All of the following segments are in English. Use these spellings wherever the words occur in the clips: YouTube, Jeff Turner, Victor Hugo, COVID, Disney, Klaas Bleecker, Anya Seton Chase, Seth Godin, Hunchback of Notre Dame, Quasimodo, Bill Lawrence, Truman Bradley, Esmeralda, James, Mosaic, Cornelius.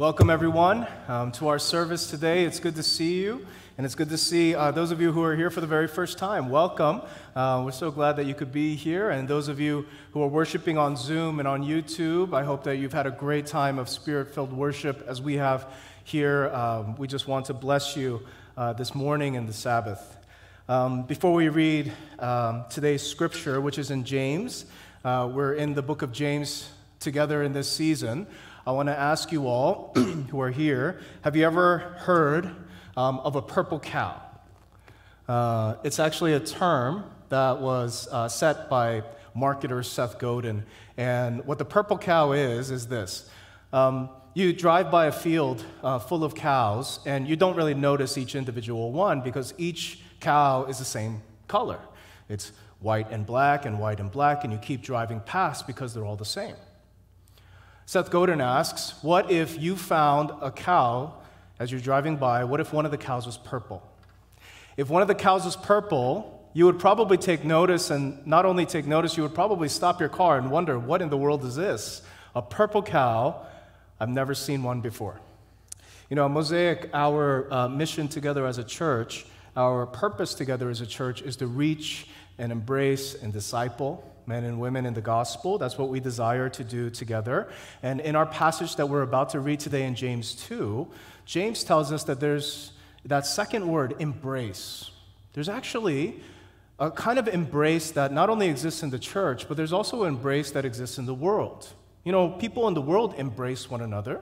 Welcome, everyone, to our service today. It's good to see you, and it's good to see those of you who are here for the very first time. Welcome. We're so glad that you could be here, and those of you who are worshiping on Zoom and on YouTube, I hope that you've had a great time of Spirit-filled worship as we have here. We just want to bless you this morning and the Sabbath. Before we read today's scripture, which is in James, we're in the book of James together in this season. I want to ask you all who are here, have you ever heard of a purple cow? It's actually a term that was set by marketer Seth Godin. And what the purple cow is this. You drive by a field full of cows, and you don't really notice each individual one because each cow is the same color. It's white and black and white and black, and you keep driving past because they're all the same. Seth Godin asks, what if you found a cow as you're driving by? What if one of the cows was purple? If one of the cows was purple, you would probably take notice, and not only take notice, you would probably stop your car and wonder, what in the world is this? A purple cow? I've never seen one before. You know, Mosaic, our mission together as a church, our purpose together as a church is to reach and embrace and disciple men and women in the gospel. That's what we desire to do together. And in our passage that we're about to read today in James 2, James tells us that there's that second word, embrace. There's actually a kind of embrace that not only exists in the church, but there's also an embrace that exists in the world. You know, people in the world embrace one another.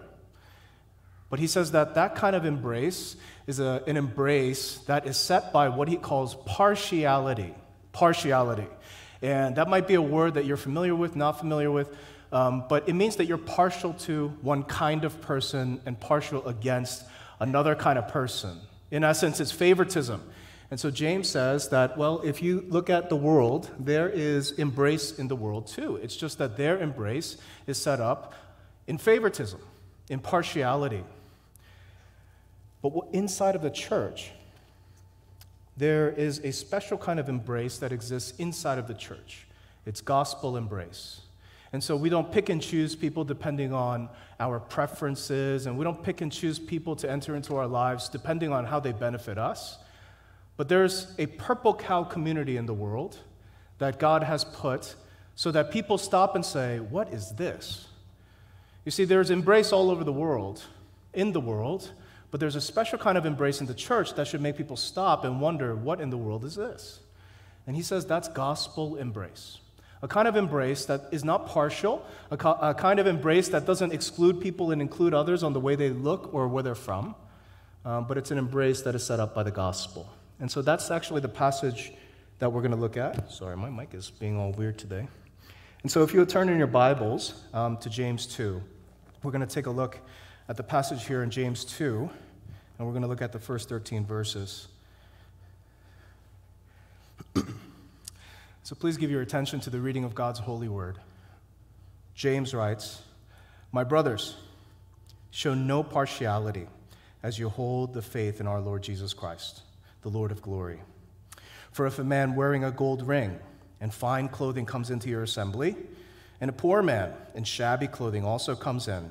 But he says that that kind of embrace is an embrace that is set by what he calls partiality. Partiality. And that might be a word that you're familiar with, not familiar with, but it means that you're partial to one kind of person and partial against another kind of person. In essence, it's favoritism. And so James says that, well, if you look at the world, there is embrace in the world too. It's just that their embrace is set up in favoritism, in partiality. But inside of the church, there is a special kind of embrace that exists inside of the church. It's gospel embrace. And so we don't pick and choose people depending on our preferences, and we don't pick and choose people to enter into our lives depending on how they benefit us. But there's a purple cow community in the world that God has put so that people stop and say, what is this? You see, there's embrace all over the world, in the world, but there's a special kind of embrace in the church that should make people stop and wonder, what in the world is this? And he says that's gospel embrace, a kind of embrace that is not partial, a kind of embrace that doesn't exclude people and include others on the way they look or where they're from, but it's an embrace that is set up by the gospel. And so that's actually the passage that we're going to look at. Sorry, my mic is being all weird today. And so if you would turn in your Bibles to James 2, we're going to take a look at the passage here in James 2, and we're going to look at the first 13 verses. So please give your attention to the reading of God's holy word. James writes, "My brothers, show no partiality as you hold the faith in our Lord Jesus Christ, the Lord of glory. For if a man wearing a gold ring and fine clothing comes into your assembly, and a poor man in shabby clothing also comes in,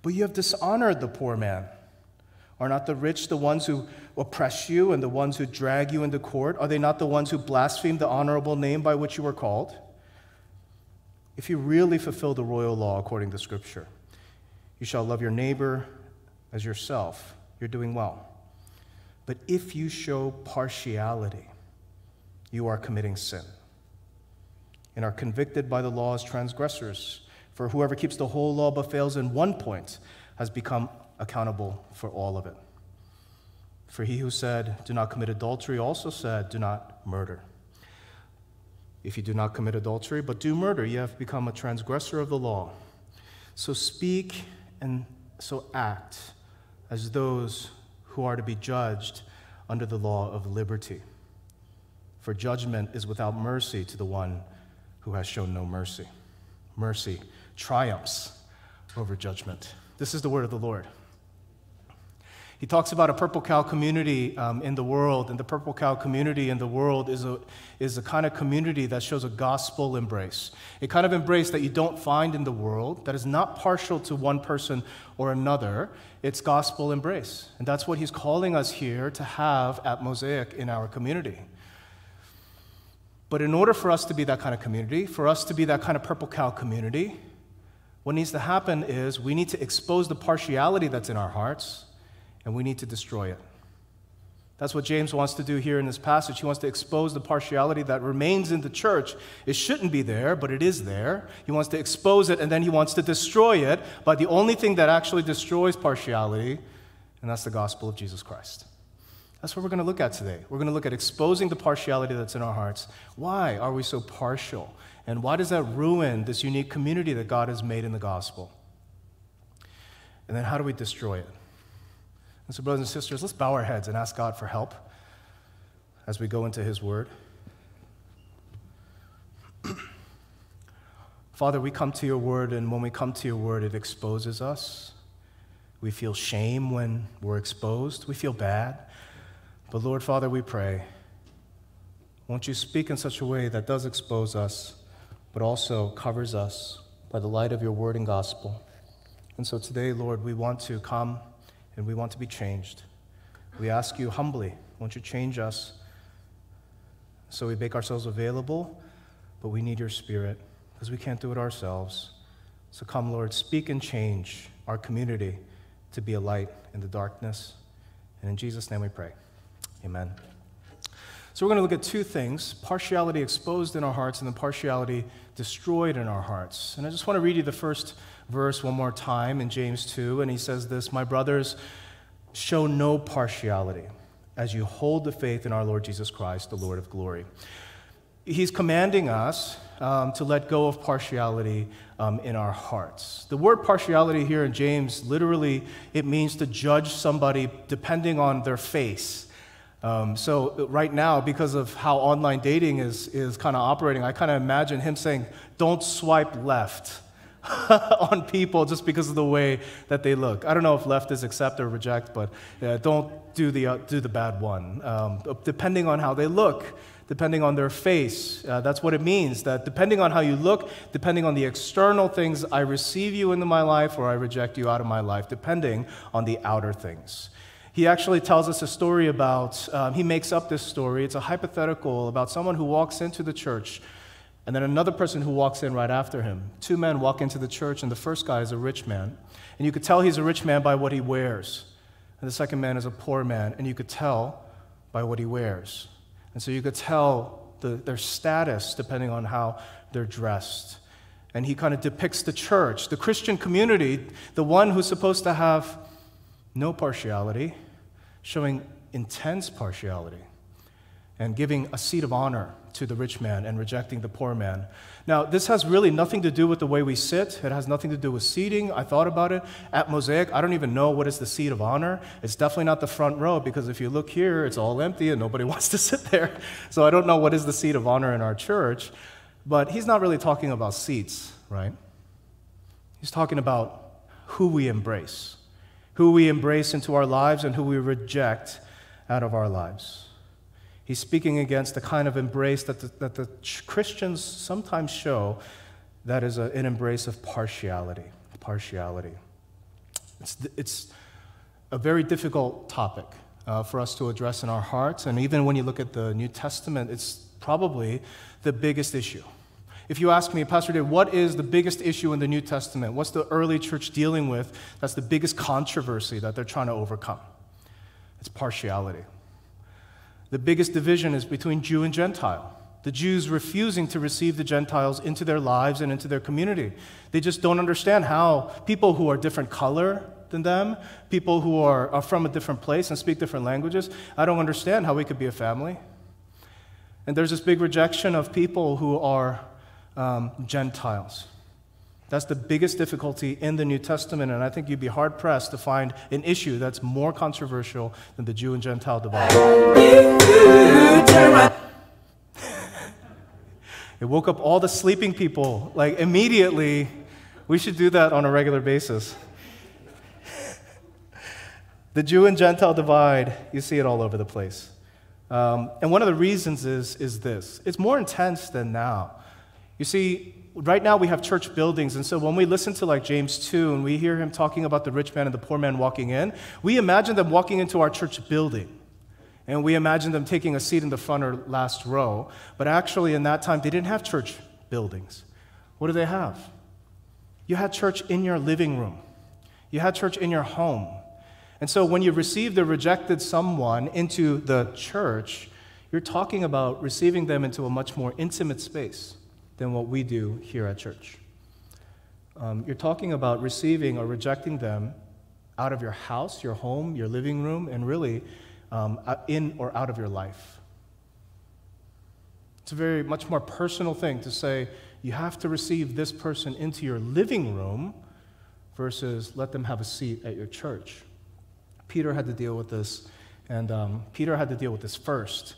But you have dishonored the poor man. Are not the rich the ones who oppress you and the ones who drag you into court? Are they not the ones who blaspheme the honorable name by which you were called? If you really fulfill the royal law according to Scripture, you shall love your neighbor as yourself. You're doing well. But if you show partiality, you are committing sin and are convicted by the law as transgressors. For whoever keeps the whole law but fails in one point has become accountable for all of it. For he who said, 'Do not commit adultery,' also said, 'Do not murder.' If you do not commit adultery but do murder, you have become a transgressor of the law. So speak and So act as those who are to be judged under the law of liberty. For judgment is without mercy to the one who has shown no mercy. Mercy triumphs over judgment. This is the word of the Lord. He talks about a Purple Cow community in the world, and the Purple Cow community in the world is a kind of community that shows a gospel embrace, a kind of embrace that you don't find in the world, that is not partial to one person or another. It's gospel embrace, and that's what he's calling us here to have at Mosaic in our community. But in order for us to be that kind of community, for us to be that kind of Purple Cow community, what needs to happen is we need to expose the partiality that's in our hearts, and we need to destroy it. That's what James wants to do here in this passage. He wants to expose the partiality that remains in the church. It shouldn't be there, but it is there. He wants to expose it, and then he wants to destroy it by the only thing that actually destroys partiality, and that's the gospel of Jesus Christ. That's what we're going to look at today. We're going to look at exposing the partiality that's in our hearts. Why are we so partial? And why does that ruin this unique community that God has made in the gospel? And then how do we destroy it? And so, brothers and sisters, let's bow our heads and ask God for help as we go into his word. Father, we come to your word, and when we come to your word, it exposes us. We feel shame when we're exposed. We feel bad. But Lord, Father, we pray, won't you speak in such a way that does expose us, but also covers us by the light of your word and gospel. And so today, Lord, we want to come and we want to be changed. We ask you humbly, won't you change us? So we make ourselves available, but we need your spirit because we can't do it ourselves. So come, Lord, speak and change our community to be a light in the darkness. And in Jesus' name we pray, amen. So we're going to look at two things, partiality exposed in our hearts and then partiality destroyed in our hearts. And I just want to read you the first verse one more time in James 2, and he says this, "My brothers, show no partiality as you hold the faith in our Lord Jesus Christ, the Lord of glory." He's commanding us to let go of partiality in our hearts. The word partiality here in James, literally, it means to judge somebody depending on their face. So right now, because of how online dating is kind of operating, I kind of imagine him saying, "Don't swipe left" on people just because of the way that they look. I don't know if left is accept or reject, but don't do the bad one, depending on how they look, depending on their face. That's what it means, that depending on how you look, depending on the external things, I receive you into my life or I reject you out of my life, depending on the outer things. He actually tells us a story about, he makes up this story, it's a hypothetical about someone who walks into the church and then another person who walks in right after him. Two men walk into the church and the first guy is a rich man. And you could tell he's a rich man by what he wears. And the second man is a poor man and you could tell by what he wears. And so you could tell their status depending on how they're dressed. And he kind of depicts the church, the Christian community, the one who's supposed to have no partiality, showing intense partiality and giving a seat of honor to the rich man and rejecting the poor man. Now, this has really nothing to do with the way we sit. It has nothing to do with seating. I thought about it. At Mosaic, I don't even know what is the seat of honor. It's definitely not the front row because if you look here, it's all empty and nobody wants to sit there. So I don't know what is the seat of honor in our church. But he's not really talking about seats, right? He's talking about who we embrace into our lives and who we reject out of our lives. He's speaking against the kind of embrace that the Christians sometimes show that is an embrace of partiality. It's a very difficult topic for us to address in our hearts, and even when you look at the New Testament, it's probably the biggest issue. If you ask me, Pastor Dave, what is the biggest issue in the New Testament? What's the early church dealing with? That's the biggest controversy that they're trying to overcome. It's partiality. The biggest division is between Jew and Gentile. The Jews refusing to receive the Gentiles into their lives and into their community. They just don't understand how people who are different color than them, people who are from a different place and speak different languages, I don't understand how we could be a family. And there's this big rejection of people who are Gentiles. That's the biggest difficulty in the New Testament, and I think you'd be hard-pressed to find an issue that's more controversial than the Jew and Gentile divide. It woke up all the sleeping people, like, immediately. We should do that on a regular basis. The Jew and Gentile divide, you see it all over the place. And one of the reasons is this. It's more intense than now. You see, right now we have church buildings, and so when we listen to like James 2 and we hear him talking about the rich man and the poor man walking in, we imagine them walking into our church building, and we imagine them taking a seat in the front or last row, but actually in that time they didn't have church buildings. What do they have? You had church in your living room. You had church in your home. And so when you received or rejected someone into the church, you're talking about receiving them into a much more intimate space than what we do here at church. You're talking about receiving or rejecting them out of your house, your home, your living room, and really in or out of your life. It's a very much more personal thing to say, you have to receive this person into your living room versus let them have a seat at your church. Peter had to deal with this, and Peter had to deal with this first.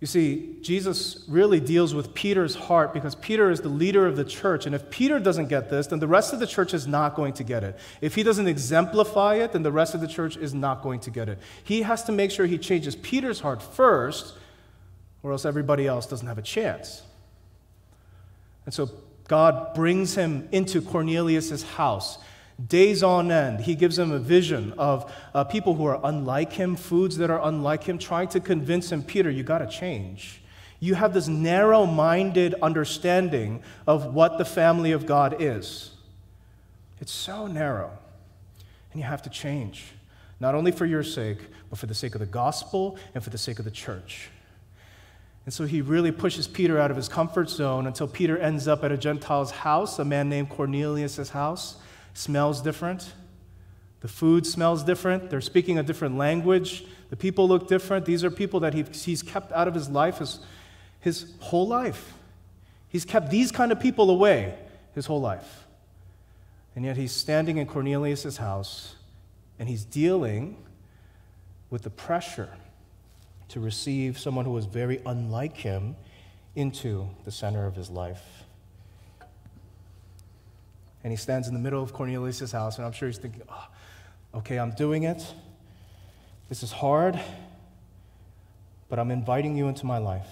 You see, Jesus really deals with Peter's heart because Peter is the leader of the church. And if Peter doesn't get this, then the rest of the church is not going to get it. If he doesn't exemplify it, then the rest of the church is not going to get it. He has to make sure he changes Peter's heart first, or else everybody else doesn't have a chance. And so God brings him into Cornelius' house. Days on end, he gives him a vision of people who are unlike him, foods that are unlike him, trying to convince him, Peter, you got to change. You have this narrow-minded understanding of what the family of God is. It's so narrow, and you have to change, not only for your sake, but for the sake of the gospel and for the sake of the church. And so he really pushes Peter out of his comfort zone until Peter ends up at a Gentile's house, a man named Cornelius' house. Smells different. The food smells different. They're speaking a different language. The people look different. These are people that he's kept out of his life his whole life. He's kept these kind of people away his whole life. And yet he's standing in Cornelius' house, and he's dealing with the pressure to receive someone who was very unlike him into the center of his life. And he stands in the middle of Cornelius' house, and I'm sure he's thinking, oh, okay, I'm doing it. This is hard, but I'm inviting you into my life.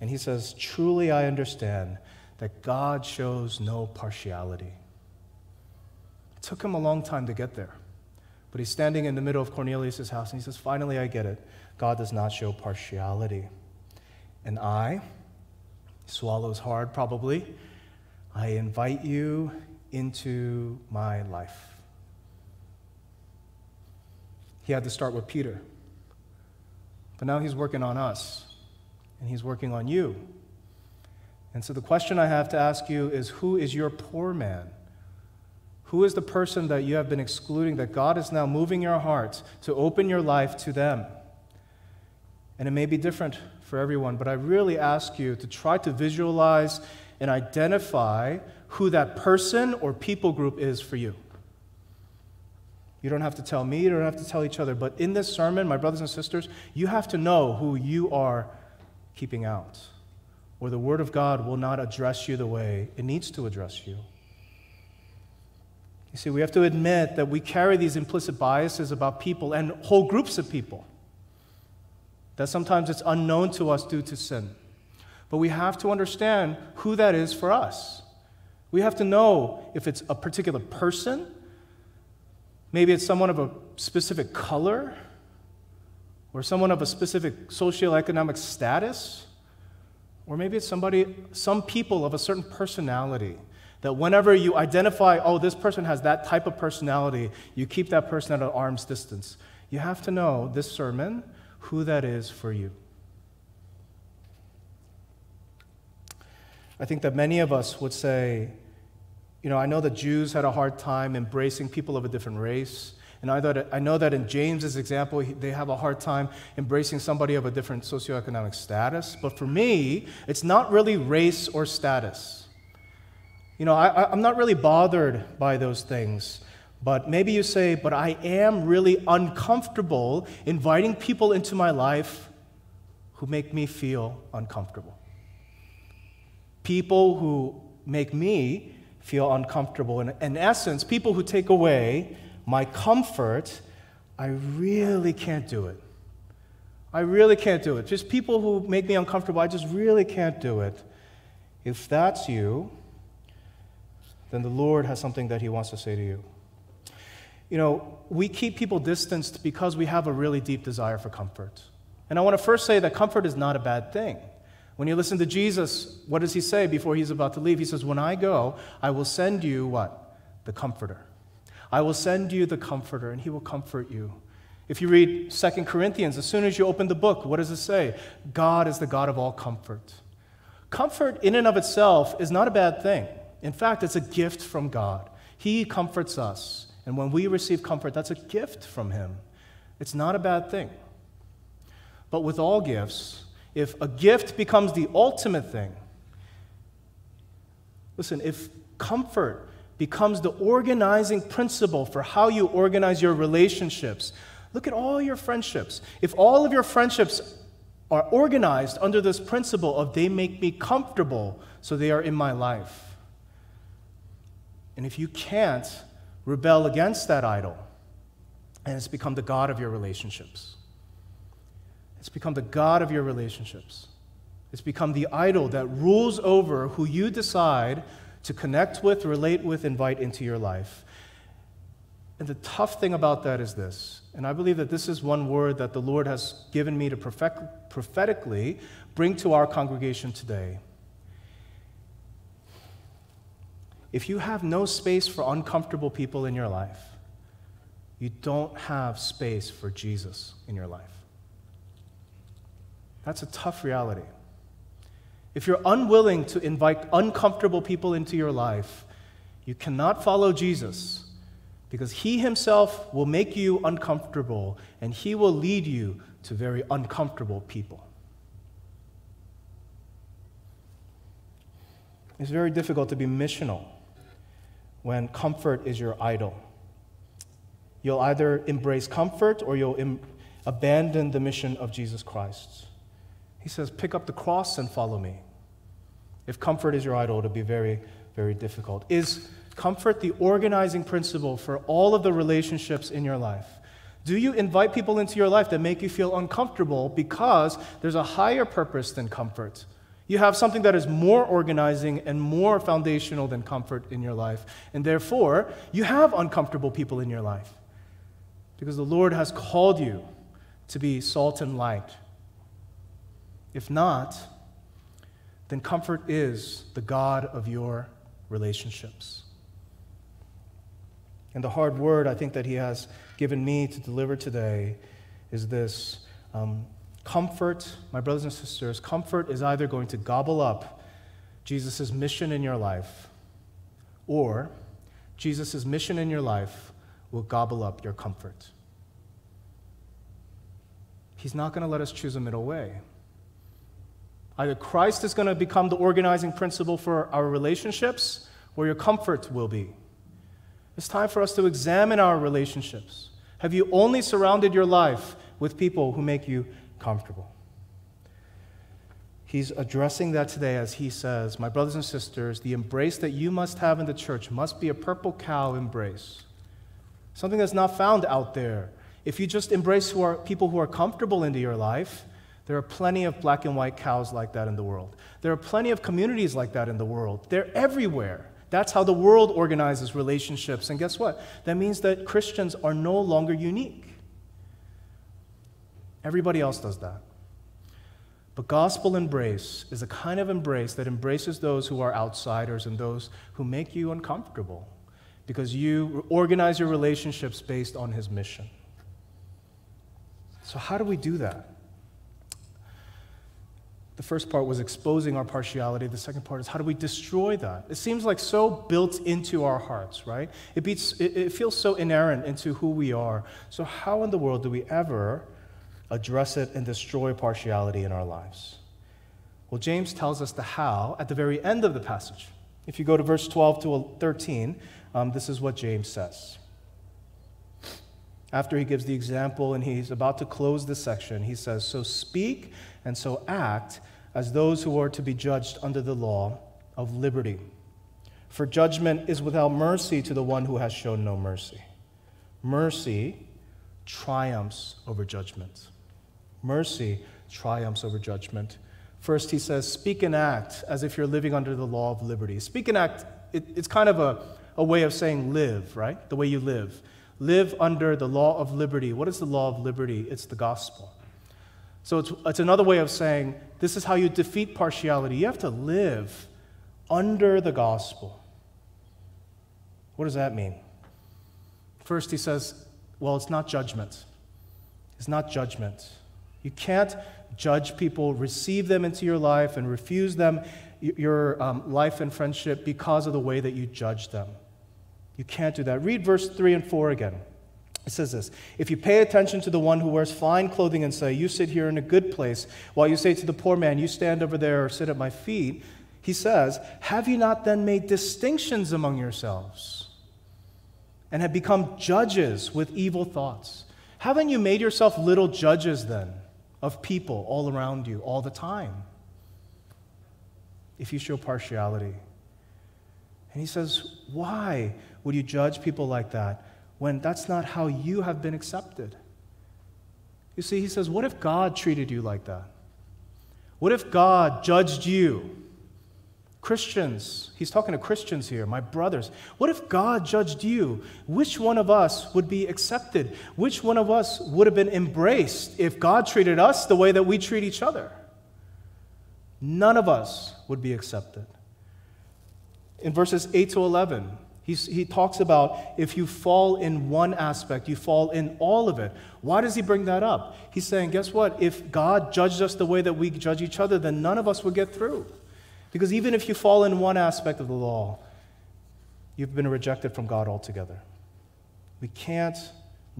And he says, truly I understand that God shows no partiality. It took him a long time to get there, but he's standing in the middle of Cornelius' house, and he says, finally I get it. God does not show partiality. And I, swallows hard probably, I invite you into my life. He had to start with Peter. But now he's working on us, and he's working on you. And so the question I have to ask you is, who is your poor man? Who is the person that you have been excluding, that God is now moving your heart to open your life to them? And it may be different for everyone, but I really ask you to try to visualize and identify who that person or people group is for you. You don't have to tell me, you don't have to tell each other, but in this sermon, my brothers and sisters, you have to know who you are keeping out, or the Word of God will not address you the way it needs to address you. You see, we have to admit that we carry these implicit biases about people and whole groups of people, that sometimes it's unknown to us due to sin. But we have to understand who that is for us. We have to know if it's a particular person, maybe it's someone of a specific color, or someone of a specific socioeconomic status, or maybe it's some people of a certain personality, that whenever you identify, oh, this person has that type of personality, you keep that person at an arm's distance. You have to know this sermon, who that is for you. I think that many of us would say, you know, I know the Jews had a hard time embracing people of a different race, and I know that in James's example, they have a hard time embracing somebody of a different socioeconomic status, but for me, it's not really race or status. You know, I'm not really bothered by those things. But maybe you say, but I am really uncomfortable inviting people into my life who make me feel uncomfortable. People who make me feel uncomfortable. In essence, people who take away my comfort, I really can't do it. I really can't do it. Just people who make me uncomfortable, I just really can't do it. If that's you, then the Lord has something that He wants to say to you. You know, we keep people distanced because we have a really deep desire for comfort. And I want to first say that comfort is not a bad thing. When you listen to Jesus, what does He say before He's about to leave? He says, when I go, I will send you what? The Comforter. I will send you the Comforter, and He will comfort you. If you read 2 Corinthians, as soon as you open the book, what does it say? God is the God of all comfort. Comfort in and of itself is not a bad thing. In fact, it's a gift from God. He comforts us. And when we receive comfort, that's a gift from Him. It's not a bad thing. But with all gifts, if a gift becomes the ultimate thing, listen, if comfort becomes the organizing principle for how you organize your relationships, look at all your friendships. If all of your friendships are organized under this principle of they make me comfortable, so they are in my life, and if you can't rebel against that idol, and it's become the God of your relationships. It's become the God of your relationships. It's become the idol that rules over who you decide to connect with, relate with, invite into your life. And the tough thing about that is this, and I believe that this is one word that the Lord has given me to prophetically bring to our congregation today. If you have no space for uncomfortable people in your life, you don't have space for Jesus in your life. That's a tough reality. If you're unwilling to invite uncomfortable people into your life, you cannot follow Jesus, because He Himself will make you uncomfortable, and He will lead you to very uncomfortable people. It's very difficult to be missional when comfort is your idol. You'll either embrace comfort or you'll abandon the mission of Jesus Christ. He says, pick up the cross and follow me. If comfort is your idol, it'll be very, very difficult. Is comfort the organizing principle for all of the relationships in your life? Do you invite people into your life that make you feel uncomfortable because there's a higher purpose than comfort? You have something that is more organizing and more foundational than comfort in your life. And therefore, you have uncomfortable people in your life. Because the Lord has called you to be salt and light. If not, then comfort is the God of your relationships. And the hard word I think that He has given me to deliver today is this. Comfort, my brothers and sisters, comfort is either going to gobble up Jesus' mission in your life, or Jesus' mission in your life will gobble up your comfort. He's not going to let us choose a middle way. Either Christ is going to become the organizing principle for our relationships, or your comfort will be. It's time for us to examine our relationships. Have you only surrounded your life with people who make you comfortable? He's addressing that today as he says, my brothers and sisters, the embrace that you must have in the church must be a purple cow embrace. Something that's not found out there. If you just embrace people who are comfortable into your life, there are plenty of black and white cows like that in the world. There are plenty of communities like that in the world. They're everywhere. That's how the world organizes relationships. And guess what? That means that Christians are no longer unique. Everybody else does that. But gospel embrace is a kind of embrace that embraces those who are outsiders and those who make you uncomfortable because you organize your relationships based on His mission. So how do we do that? The first part was exposing our partiality. The second part is how do we destroy that? It seems like so built into our hearts, right? It feels so inherent into who we are. So how in the world do we ever address it and destroy partiality in our lives? Well, James tells us the how at the very end of the passage. If you go to verse 12 to 13, this is what James says. After he gives the example and he's about to close this section, he says, "So speak and so act as those who are to be judged under the law of liberty. For judgment is without mercy to the one who has shown no mercy. Mercy triumphs over judgment." Mercy triumphs over judgment. First, he says, speak and act as if you're living under the law of liberty. Speak and act, it's kind of a way of saying live, right? The way you live. Live under the law of liberty. What is the law of liberty? It's the gospel. So it's another way of saying this is how you defeat partiality. You have to live under the gospel. What does that mean? First, he says, well, it's not judgment. It's not judgment. You can't judge people, receive them into your life, and refuse them your life and friendship because of the way that you judge them. You can't do that. Read verse 3 and 4 again. It says this, "If you pay attention to the one who wears fine clothing and say, 'You sit here in a good place,' while you say to the poor man, 'You stand over there or sit at my feet,' he says, 'Have you not then made distinctions among yourselves and have become judges with evil thoughts? Haven't you made yourself little judges then of people all around you all the time if you show partiality?'" And he says, why would you judge people like that when that's not how you have been accepted? You see, he says, what if God treated you like that? What if God judged you? Christians, he's talking to Christians here, my brothers. What if God judged you? Which one of us would be accepted? Which one of us would have been embraced if God treated us the way that we treat each other? None of us would be accepted. In verses 8 to 11, he talks about if you fall in one aspect, you fall in all of it. Why does he bring that up? He's saying, guess what? If God judged us the way that we judge each other, then none of us would get through. Because even if you fall in one aspect of the law, you've been rejected from God altogether. We can't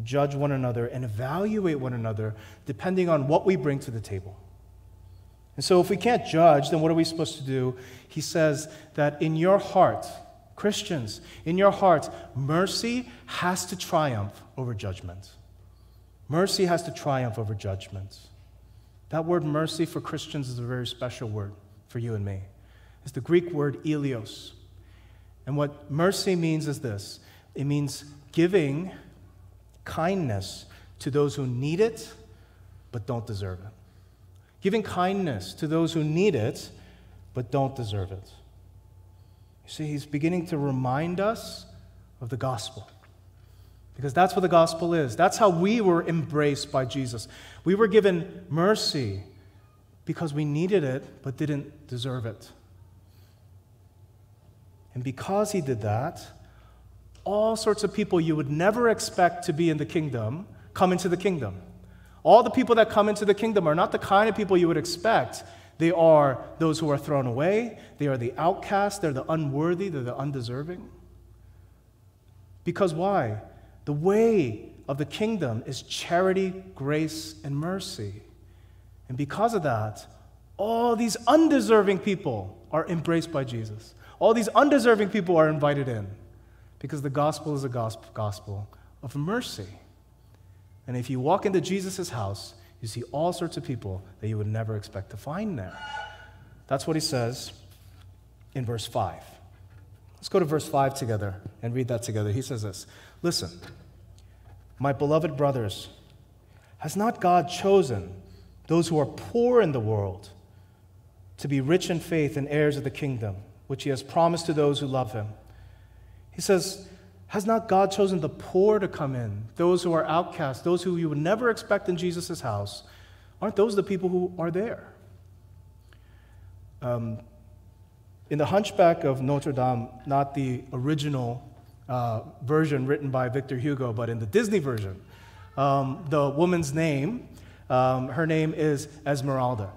judge one another and evaluate one another depending on what we bring to the table. And so if we can't judge, then what are we supposed to do? He says that in your heart, Christians, in your heart, mercy has to triumph over judgment. Mercy has to triumph over judgment. That word mercy for Christians is a very special word for you and me. It's the Greek word elios. And what mercy means is this. It means giving kindness to those who need it but don't deserve it. Giving kindness to those who need it but don't deserve it. You see, he's beginning to remind us of the gospel, because that's what the gospel is. That's how we were embraced by Jesus. We were given mercy because we needed it but didn't deserve it. And because he did that, all sorts of people you would never expect to be in the kingdom come into the kingdom. All the people that come into the kingdom are not the kind of people you would expect. They are those who are thrown away. They are the outcasts. They're the unworthy. They're the undeserving. Because why? The way of the kingdom is charity, grace, and mercy. And because of that, all these undeserving people are embraced by Jesus. All these undeserving people are invited in, because the gospel is a gospel of mercy. And if you walk into Jesus' house, you see all sorts of people that you would never expect to find there. That's what he says in verse 5. Let's go to verse 5 together and read that together. He says this, "Listen, my beloved brothers, has not God chosen those who are poor in the world to be rich in faith and heirs of the kingdom, which he has promised to those who love him?" He says, has not God chosen the poor to come in, those who are outcasts, those who you would never expect in Jesus' house? Aren't those the people who are there? In the Hunchback of Notre Dame, not the original version written by Victor Hugo, but in the Disney version, the woman's name, her name is Esmeralda.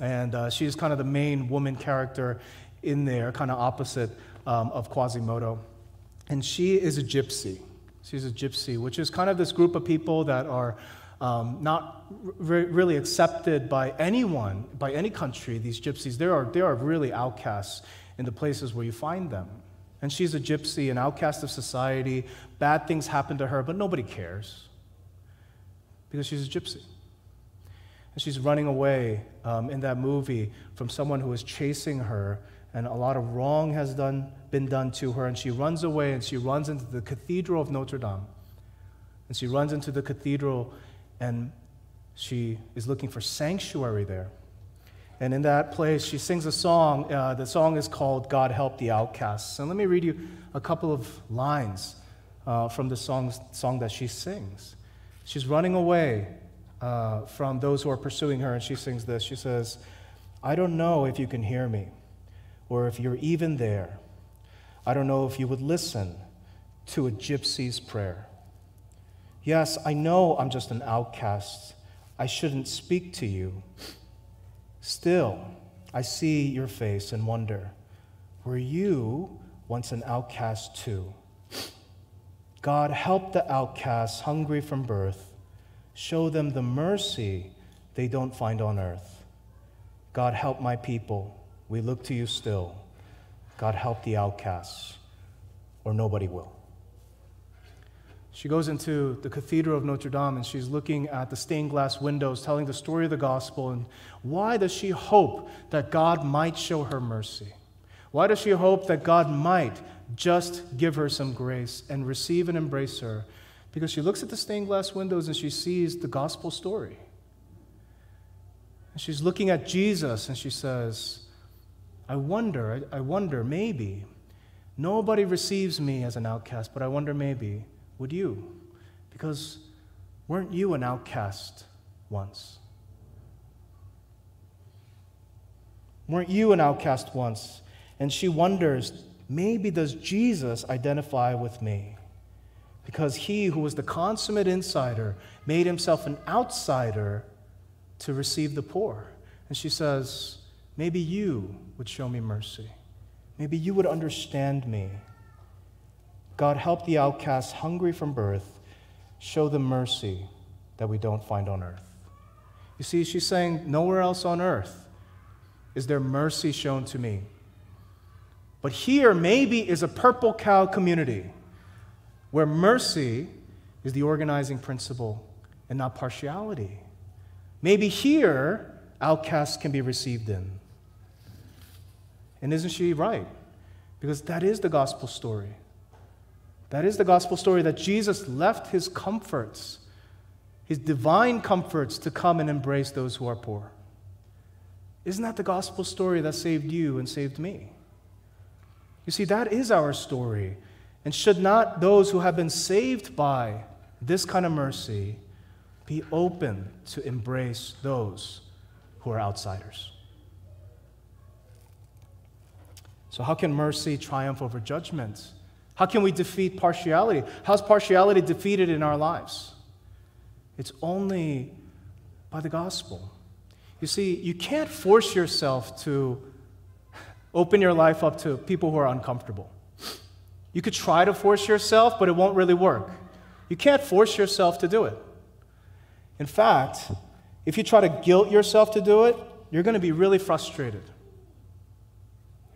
And she's kind of the main woman character in there, kind of opposite of Quasimodo. And she is a gypsy. She's a gypsy, which is kind of this group of people that are not really accepted by anyone, by any country, these gypsies. They are really outcasts in the places where you find them. And she's a gypsy, an outcast of society. Bad things happen to her, but nobody cares because she's a gypsy. And she's running away in that movie from someone who is chasing her, and a lot of wrong has been done to her, and she runs away, and she runs into the Cathedral of Notre Dame. And she runs into the cathedral, and she is looking for sanctuary there. And in that place, she sings a song. The song is called God Help the Outcasts. And let me read you a couple of lines from the song that she sings. She's running away from those who are pursuing her, and she sings this. She says, "I don't know if you can hear me, or if you're even there. I don't know if you would listen to a gypsy's prayer. Yes, I know I'm just an outcast. I shouldn't speak to you. Still, I see your face and wonder, were you once an outcast too? God, help the outcasts hungry from birth. Show them the mercy they don't find on earth. God, help my people. We look to you still. God, help the outcasts, or nobody will." She goes into the Cathedral of Notre Dame, and she's looking at the stained glass windows, telling the story of the gospel, and why does she hope that God might show her mercy? Why does she hope that God might just give her some grace and receive and embrace her? Because she looks at the stained glass windows, and she sees the gospel story. And she's looking at Jesus, and she says, I wonder, maybe, nobody receives me as an outcast, but I wonder maybe, would you? Because weren't you an outcast once? Weren't you an outcast once? And she wonders, maybe does Jesus identify with me? Because he who was the consummate insider made himself an outsider to receive the poor. And she says, maybe you would show me mercy. Maybe you would understand me. God, help the outcasts hungry from birth. Show them mercy that we don't find on earth. You see, she's saying, nowhere else on earth is there mercy shown to me. But here maybe is a purple cow community where mercy is the organizing principle and not partiality. Maybe here outcasts can be received in. And isn't she right? Because that is the gospel story. That is the gospel story, that Jesus left his comforts, his divine comforts, to come and embrace those who are poor. Isn't that the gospel story that saved you and saved me? You see, that is our story. And should not those who have been saved by this kind of mercy be open to embrace those who are outsiders? So how can mercy triumph over judgment? How can we defeat partiality? How's partiality defeated in our lives? It's only by the gospel. You see, you can't force yourself to open your life up to people who are uncomfortable. You could try to force yourself, but it won't really work. You can't force yourself to do it. In fact, if you try to guilt yourself to do it, you're going to be really frustrated.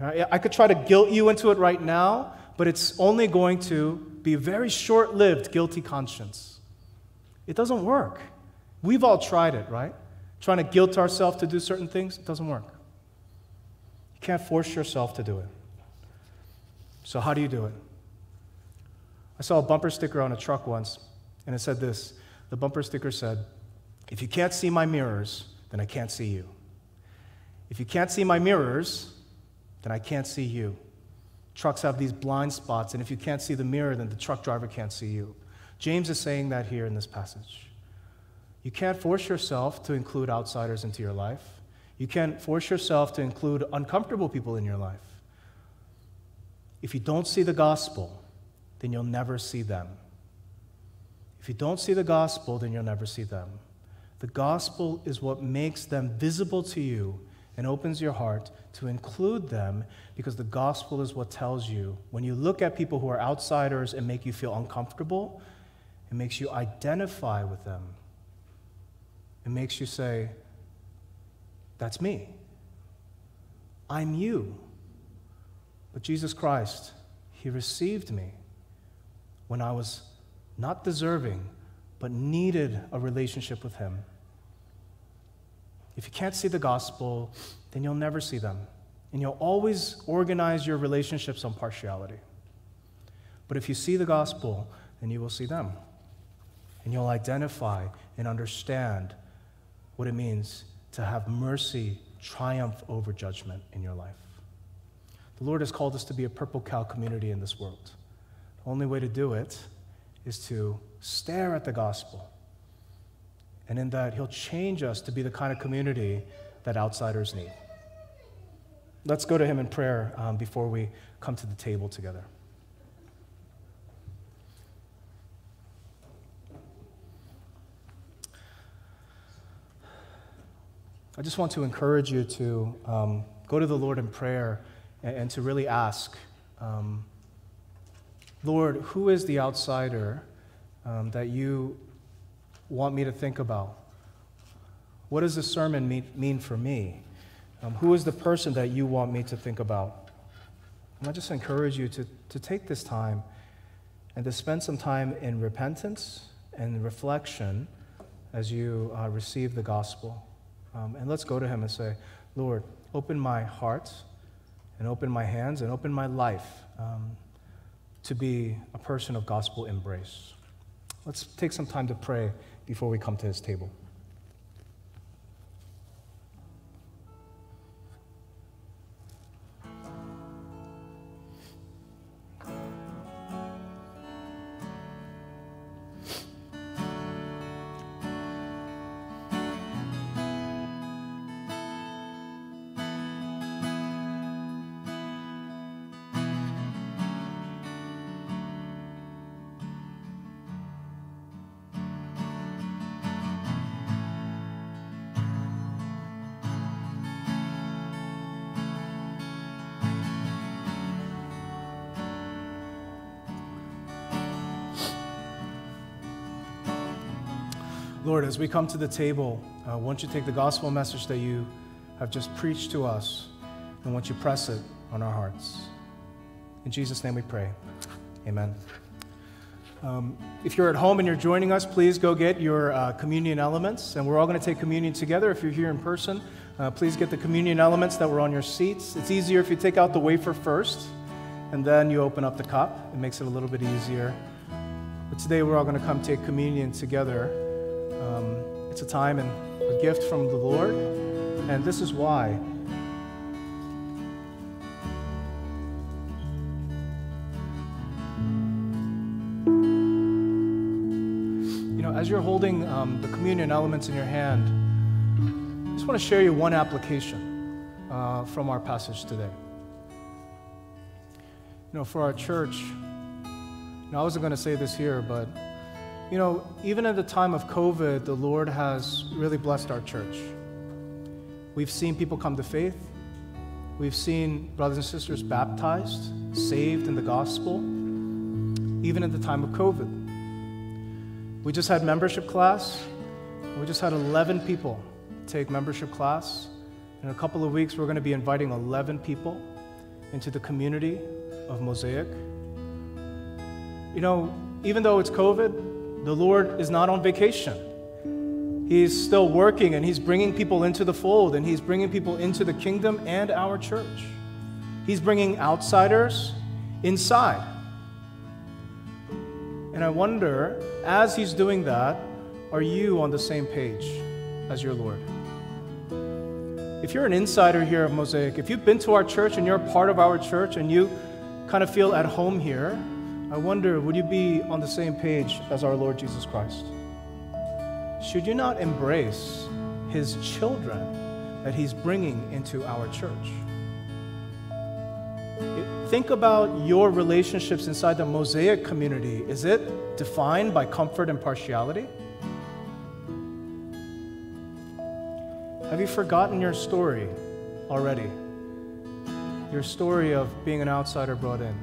I could try to guilt you into it right now, but it's only going to be a very short-lived guilty conscience. It doesn't work. We've all tried it, right? Trying to guilt ourselves to do certain things, it doesn't work. You can't force yourself to do it. So how do you do it? I saw a bumper sticker on a truck once, and it said this. The bumper sticker said, "If you can't see my mirrors, then I can't see you. If you can't see my mirrors, then I can't see you." Trucks have these blind spots, and if you can't see the mirror, then the truck driver can't see you. James is saying that here in this passage. You can't force yourself to include outsiders into your life. You can't force yourself to include uncomfortable people in your life. If you don't see the gospel, then you'll never see them. If you don't see the gospel, then you'll never see them. The gospel is what makes them visible to you and opens your heart to include them, because the gospel is what tells you. When you look at people who are outsiders and make you feel uncomfortable, it makes you identify with them. It makes you say, that's me. I'm you. But Jesus Christ, he received me when I was not deserving, but needed a relationship with him. If you can't see the gospel, then you'll never see them. And you'll always organize your relationships on partiality. But if you see the gospel, then you will see them. And you'll identify and understand what it means to have mercy triumph over judgment in your life. The Lord has called us to be a purple cow community in this world. The only way to do it is to stare at the gospel. And in that, he'll change us to be the kind of community that outsiders need. Let's go to him in prayer before we come to the table together. I just want to encourage you to go to the Lord in prayer and to really ask, Lord, who is the outsider that you want me to think about? What does this sermon mean for me? Who is the person that you want me to think about? And I just encourage you to take this time and to spend some time in repentance and reflection as you receive the gospel. And let's go to him and say, Lord, open my heart and open my hands and open my life to be a person of gospel embrace. Let's take some time to pray before we come to his table. Lord, as we come to the table, once you take the gospel message that you have just preached to us, and once you press it on our hearts. In Jesus' name we pray. Amen. If you're at home and you're joining us, please go get your communion elements. And we're all going to take communion together. If you're here in person, please get the communion elements that were on your seats. It's easier if you take out the wafer first, and then you open up the cup. It makes it a little bit easier. But today we're all going to come take communion together. It's a time and a gift from the Lord, and this is why. You know, as you're holding the communion elements in your hand, I just want to share you one application from our passage today. You know, for our church, I wasn't going to say this here, but you know, even at the time of COVID, the Lord has really blessed our church. We've seen people come to faith. We've seen brothers and sisters baptized, saved in the gospel, even at the time of COVID. We just had membership class. We just had 11 people take membership class. In a couple of weeks, we're going to be inviting 11 people into the community of Mosaic. You know, even though it's COVID, the Lord is not on vacation. He's still working, and he's bringing people into the fold, and he's bringing people into the kingdom and our church. He's bringing outsiders inside. And I wonder, as he's doing that, are you on the same page as your Lord? If you're an insider here at Mosaic, if you've been to our church and you're a part of our church and you kind of feel at home here, I wonder, would you be on the same page as our Lord Jesus Christ? Should you not embrace his children that he's bringing into our church? Think about your relationships inside the Mosaic community. Is it defined by comfort and partiality? Have you forgotten your story already? Your story of being an outsider brought in.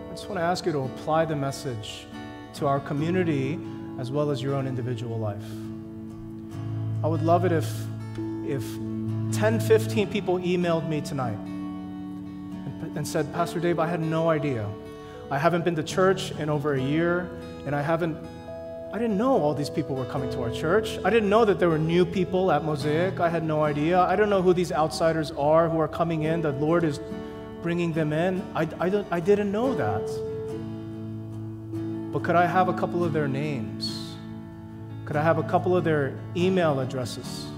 I just want to ask you to apply the message to our community as well as your own individual life. I would love it if 10, 15 people emailed me tonight and said, Pastor Dave, I had no idea. I haven't been to church in over a year, and I didn't know all these people were coming to our church. I didn't know that there were new people at Mosaic. I had no idea. I don't know who these outsiders are who are coming in. The Lord is bringing them in. I didn't know that. But could I have a couple of their names? Could I have a couple of their email addresses?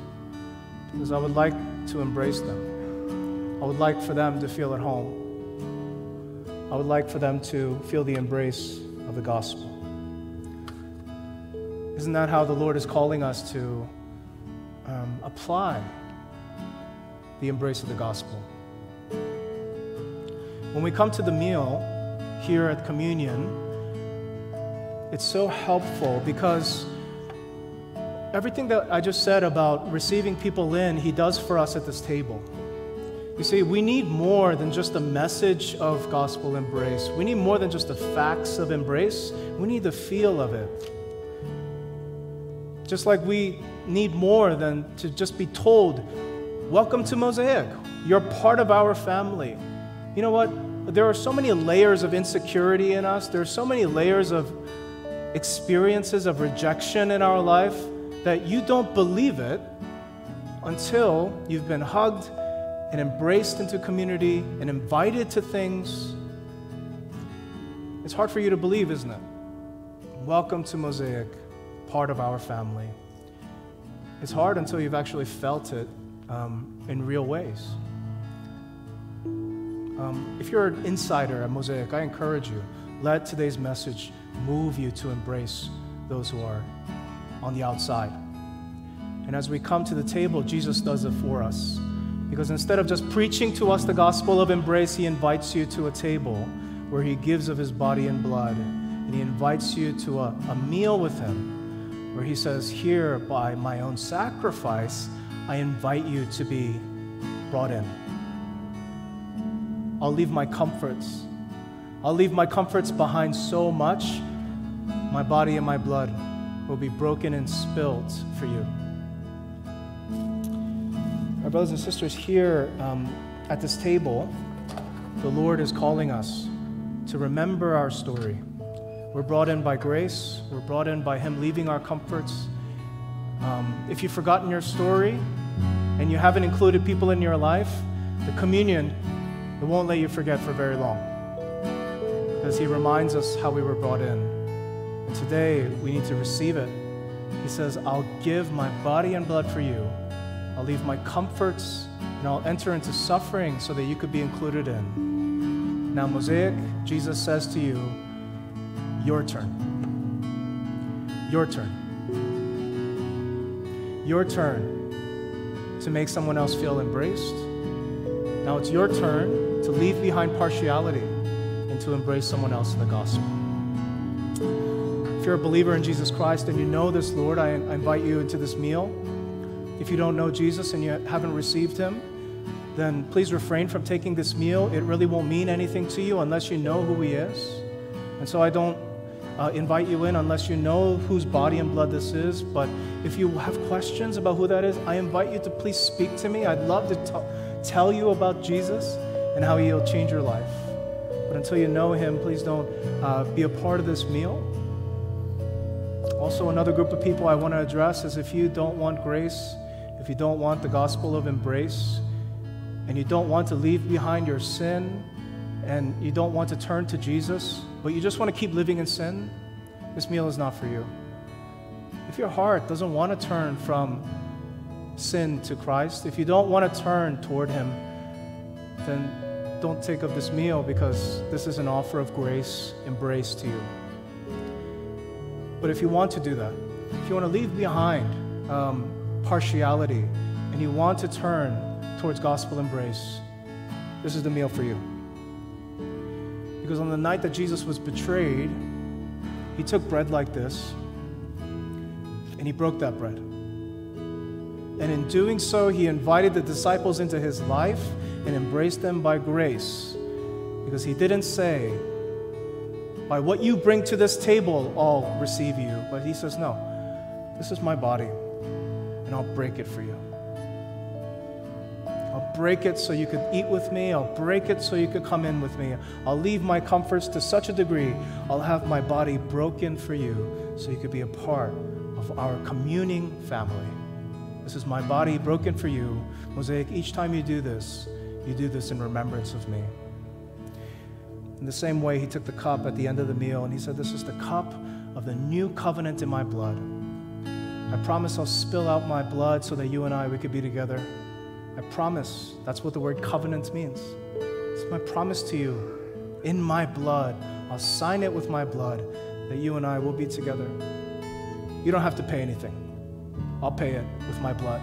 Because I would like to embrace them. I would like for them to feel at home. I would like for them to feel the embrace of the gospel. Isn't that how the Lord is calling us to apply the embrace of the gospel? When we come to the meal here at communion, it's so helpful because everything that I just said about receiving people in, He does for us at this table. You see, we need more than just a message of gospel embrace. We need more than just the facts of embrace. We need the feel of it. Just like we need more than to just be told, welcome to Mosaic. You're part of our family. You know what? There are so many layers of insecurity in us. There are so many layers of experiences of rejection in our life that you don't believe it until you've been hugged and embraced into community and invited to things. It's hard for you to believe, isn't it? Welcome to Mosaic, part of our family. It's hard until you've actually felt it in real ways. If you're an insider at Mosaic, I encourage you, let today's message move you to embrace those who are on the outside. And as we come to the table, Jesus does it for us. Because instead of just preaching to us the gospel of embrace, He invites you to a table where He gives of His body and blood. And He invites you to a meal with Him where He says, here, by my own sacrifice, I invite you to be brought in. I'll leave my comforts. I'll leave my comforts behind so much, my body and my blood will be broken and spilled for you. Our brothers and sisters, here at this table, the Lord is calling us to remember our story. We're brought in by grace. We're brought in by Him leaving our comforts. If you've forgotten your story and you haven't included people in your life, the communion, it won't let you forget for very long, because He reminds us how we were brought in. And today, we need to receive it. He says, I'll give my body and blood for you. I'll leave my comforts, and I'll enter into suffering so that you could be included in. Now, Mosaic, Jesus says to you, your turn. Your turn. Your turn to make someone else feel embraced. Now it's your turn to leave behind partiality and to embrace someone else in the gospel. If you're a believer in Jesus Christ and you know this Lord, I invite you into this meal. If you don't know Jesus and you haven't received Him, then please refrain from taking this meal. It really won't mean anything to you unless you know who He is. And so I don't invite you in unless you know whose body and blood this is. But if you have questions about who that is, I invite you to please speak to me. I'd love to tell you about Jesus and how He'll change your life. But until you know Him, please don't be a part of this meal. Also, another group of people I want to address is if you don't want grace, if you don't want the gospel of embrace, and you don't want to leave behind your sin, and you don't want to turn to Jesus, but you just want to keep living in sin, this meal is not for you. If your heart doesn't want to turn from sin to Christ, if you don't want to turn toward Him, then don't take up this meal, because this is an offer of grace, embrace to you. But if you want to do that, if you want to leave behind partiality and you want to turn towards gospel embrace, this is the meal for you. Because on the night that Jesus was betrayed, He took bread like this and He broke that bread. And in doing so, He invited the disciples into His life and embraced them by grace, because He didn't say, by what you bring to this table, I'll receive you. But He says, no, this is my body, and I'll break it for you. I'll break it so you could eat with me. I'll break it so you could come in with me. I'll leave my comforts to such a degree. I'll have my body broken for you so you could be a part of our communing family. This is my body broken for you. Mosaic, each time you do this in remembrance of me. In the same way, he took the cup at the end of the meal and he said, this is the cup of the new covenant in my blood. I promise I'll spill out my blood so that you and I, we could be together. I promise. That's what the word covenant means. It's my promise to you. In my blood, I'll sign it with my blood that you and I will be together. You don't have to pay anything. I'll pay it with my blood.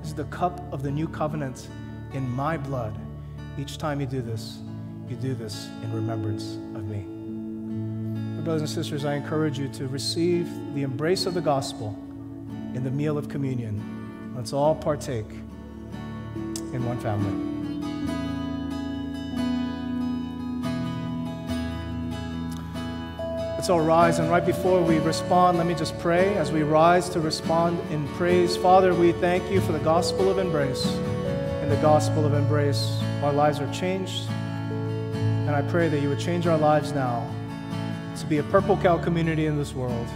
It's the cup of the new covenant in my blood. Each time you do this in remembrance of me. My brothers and sisters, I encourage you to receive the embrace of the gospel in the meal of communion. Let's all partake in one family. Let's all rise, and right before we respond, let me just pray as we rise to respond in praise. Father, we thank you for the gospel of embrace. In the gospel of embrace, our lives are changed, and I pray that you would change our lives now to be a Purple Cow community in this world.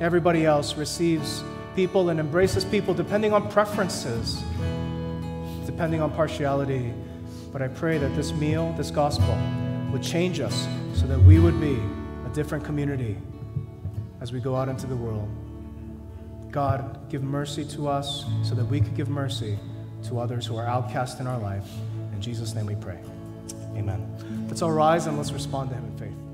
Everybody else receives people and embraces people depending on preferences, depending on partiality, but I pray that this meal, this gospel, would change us so that we would be different community as we go out into the world. God, give mercy to us so that we could give mercy to others who are outcast in our life. In Jesus' name we pray. Amen. Let's all rise and let's respond to him in faith.